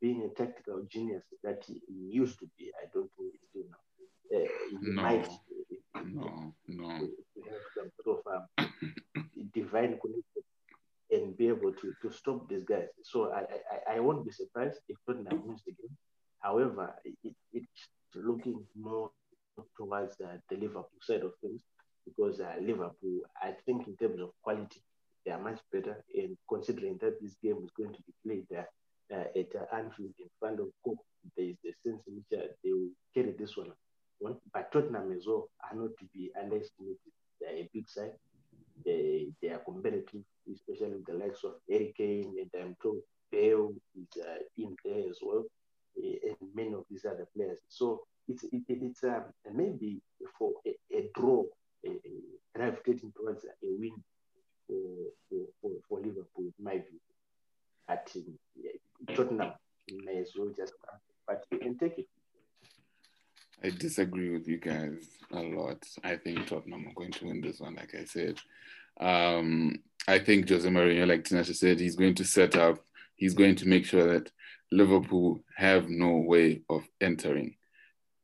being a tactical genius that he used to be, I don't think he's doing now. Uh, he no. might uh, no, no. have some sort of um, divine connection and be able to, to stop these guys. So I, I, I won't be surprised if Tottenham wins the game. However, it, it's looking more towards the, the Liverpool side of things. Because uh, Liverpool, I think in terms of quality, they are much better. And considering that this game is going to be played uh, uh, at uh, Anfield in front of Cook, there is the sense in which uh, they will carry this one. Well, but Tottenham as well are not to be underestimated. They are a big side. They, they are competitive, especially with the likes of Eric Kane, and I'm told Bale is uh, in there as well, and many of these other players. So it's it, it's um, maybe for a, a draw. Gravitating towards a win for, for, for, for Liverpool, in my view. At yeah, Tottenham, may as well just come, but you can take it. I disagree with you guys a lot. I think Tottenham are going to win this one, like I said. Um, I think Jose Mourinho, like Tinashe said, he's going to set up, he's going to make sure that Liverpool have no way of entering.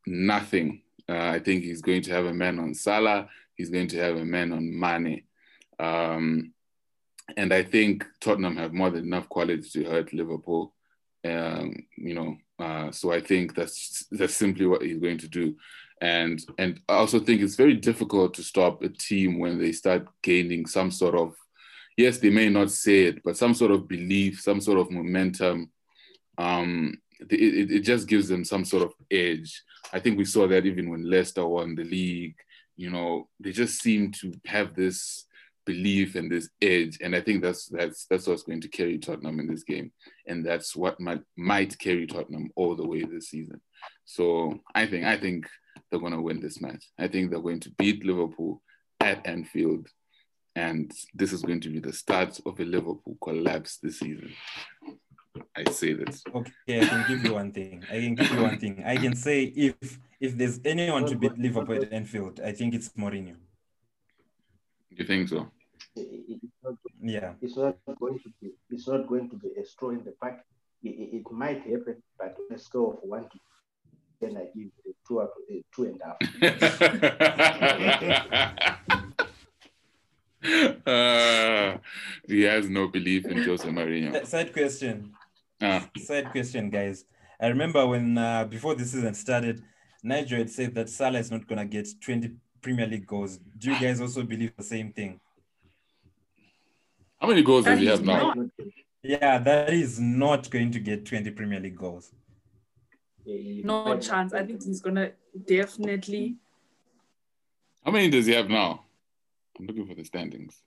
Nothing. Uh, I think he's going to have a man on Salah. He's going to have a man on Mane. Um, and I think Tottenham have more than enough quality to hurt Liverpool. Um, you know, uh, so I think that's that's simply what he's going to do. And and I also think it's very difficult to stop a team when they start gaining some sort of, yes, they may not say it, but some sort of belief, some sort of momentum. Um, it, it just gives them some sort of edge. I think we saw that even when Leicester won the league. You know, they just seem to have this belief and this edge, and I think that's that's that's what's going to carry Tottenham in this game, and that's what might might carry Tottenham all the way this season. So I think I think they're going to win this match. I think they're going to beat Liverpool at Anfield, and this is going to be the start of a Liverpool collapse this season. I say that. Okay, I can give you one thing. I can give you one thing. I can say if if there's anyone to beat Liverpool at Anfield, I think it's Mourinho. You think so? It's not, yeah. It's not going to be. It's not going to be a straw in the pack. It, it, it might happen, but on a scale of one to ten, I give it two up, two and a half. Uh, he has no belief in Jose Mourinho. Side question. Ah. Side question, guys. I remember when uh, before the season started, Nigel had said that Salah is not gonna get twenty Premier League goals. Do you guys also believe the same thing? How many goals does he have now? Yeah, that is not going to get twenty Premier League goals. No chance. I think he's gonna definitely. How many does he have now? I'm looking for the standings.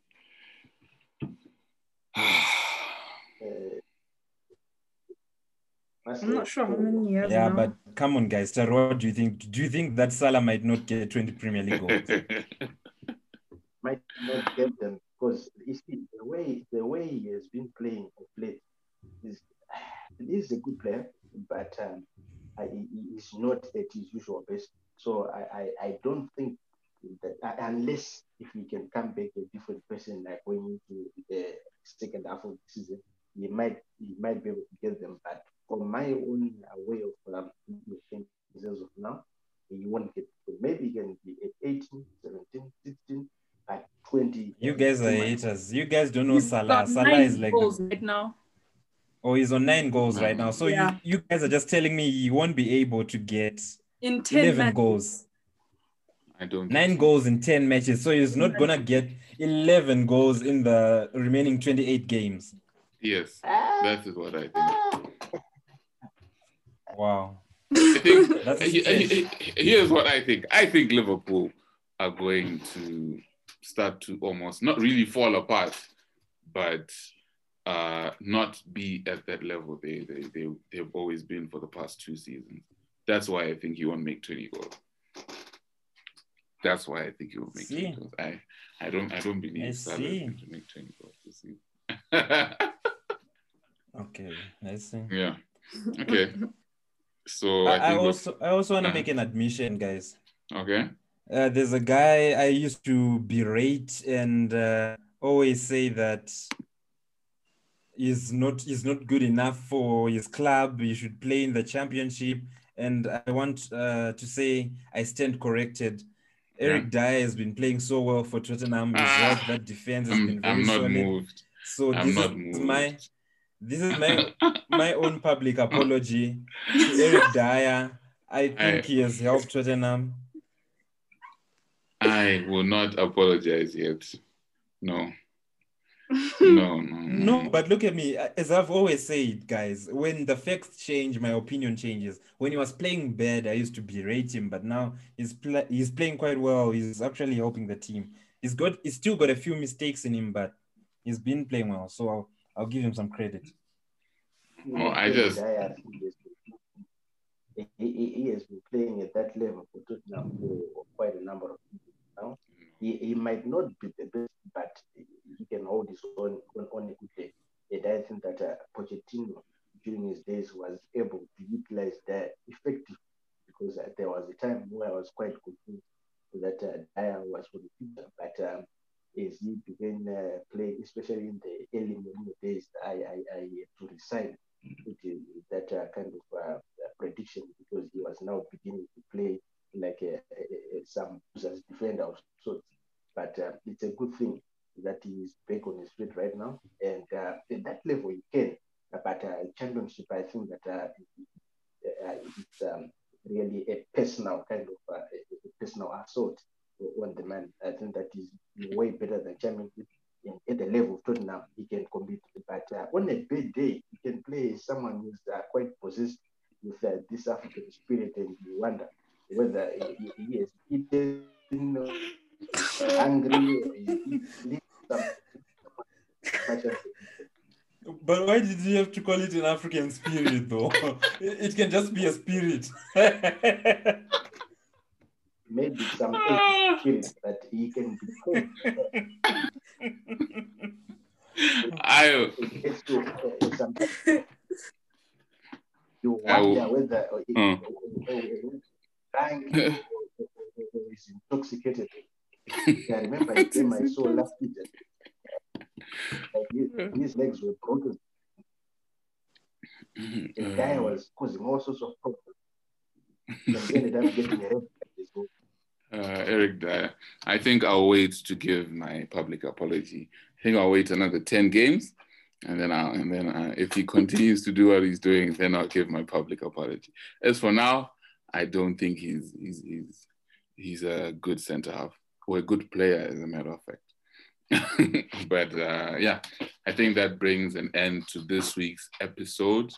I'm not sure how many years. Yeah, now. But come on, guys. Taro, do you think? Do you think that Salah might not get twenty Premier League goals? Might not get them because you see the way the way he has been playing and played is he's a good player, but um, he's not at his usual best. So I I, I don't think. That, uh, unless if we can come back a different person, like going into the second half of the season, you might you might be able to get them. But for my own way of um, thinking as of now, you won't get them. Maybe you can be at eighteen, seventeen, sixteen, at twenty. You guys are haters. You guys don't know he's Salah. Salah is like goals right now. Oh, he's on nine goals right now. So yeah. you, you guys are just telling me you won't be able to get in eleven goals. I don't Nine think. goals in ten matches, so he's not gonna get eleven goals in the remaining twenty-eight games. Yes, that is what I think. Wow. I think That's here's what I think. I think Liverpool are going to start to almost not really fall apart, but uh, not be at that level they they they they've always been for the past two seasons. That's why I think he won't make twenty goals. That's why I think he will make twenty goals. I, I don't I don't believe Salah is going to make twenty goals this season. Okay, let's see. Yeah. Okay. So I, I, I also I also want to uh, make an admission, guys. Okay. Uh, there's a guy I used to berate and uh, always say that he's not he's not good enough for his club. He should play in the Championship. And I want uh, to say I stand corrected. Eric Dier has been playing so well for Tottenham. Ah, that defense has I'm, been very I'm not solid. Moved. So I'm this not is moved. my this is my my own public apology to Eric Dier. I think I, he has helped Tottenham. I will not apologize yet. No. No, no, no. No, but look at me. As I've always said, guys, when the facts change, my opinion changes. When he was playing bad, I used to berate him, but now he's pl- he's playing quite well. He's actually helping the team. He's got he's still got a few mistakes in him, but he's been playing well. So I'll I'll give him some credit. Oh, I just he, he, he has been playing at that level for Tottenham for quite a number of people now. He, he might not be the best, but he can hold his own on a good day. And I think that uh, Pochettino, during his days, was able to utilize that effectively because uh, there was a time where I was quite confused that uh, Dier was for the future. But um, as he began uh, playing, especially in the early Mourinho days, I, I, I had to resign with that uh, kind of uh, prediction because he was now beginning to play like a, a, a, some defender of sorts. But uh, it's a good thing that he is back on his feet right now. And uh, at that level, he can. But uh, championship, I think that uh, it's um, really a personal kind of uh, a personal assault on the man. I think that is way better than championship. And at the level of Tottenham, he can compete. But uh, on a bad day, he can play someone who's uh, quite possessed with uh, this African spirit, and you wonder whether he, he is eating, you know, angry, or he leaves something. But why did you have to call it an African spirit, though? It can just be a spirit. Maybe some spirit that he can be. I. You wonder whether he's is intoxicated. I remember a game I saw last season. Like his legs were broken. The guy was causing all sorts of problems. And he ended up getting a red card. Uh, Eric Dier, I think I'll wait to give my public apology. I think I'll wait another ten games, and then I'll, and then I'll, if he continues to do what he's doing, then I'll give my public apology. As for now, I don't think he's he's he's, he's a good centre half or a good player, as a matter of fact. But uh, yeah, I think that brings an end to this week's episode,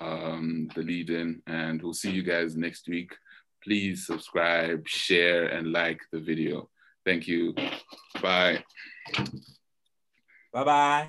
um, the lead-in, and we'll see you guys next week. Please subscribe, share, and like the video. Thank you. Bye. Bye-bye.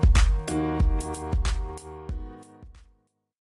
Bye-bye.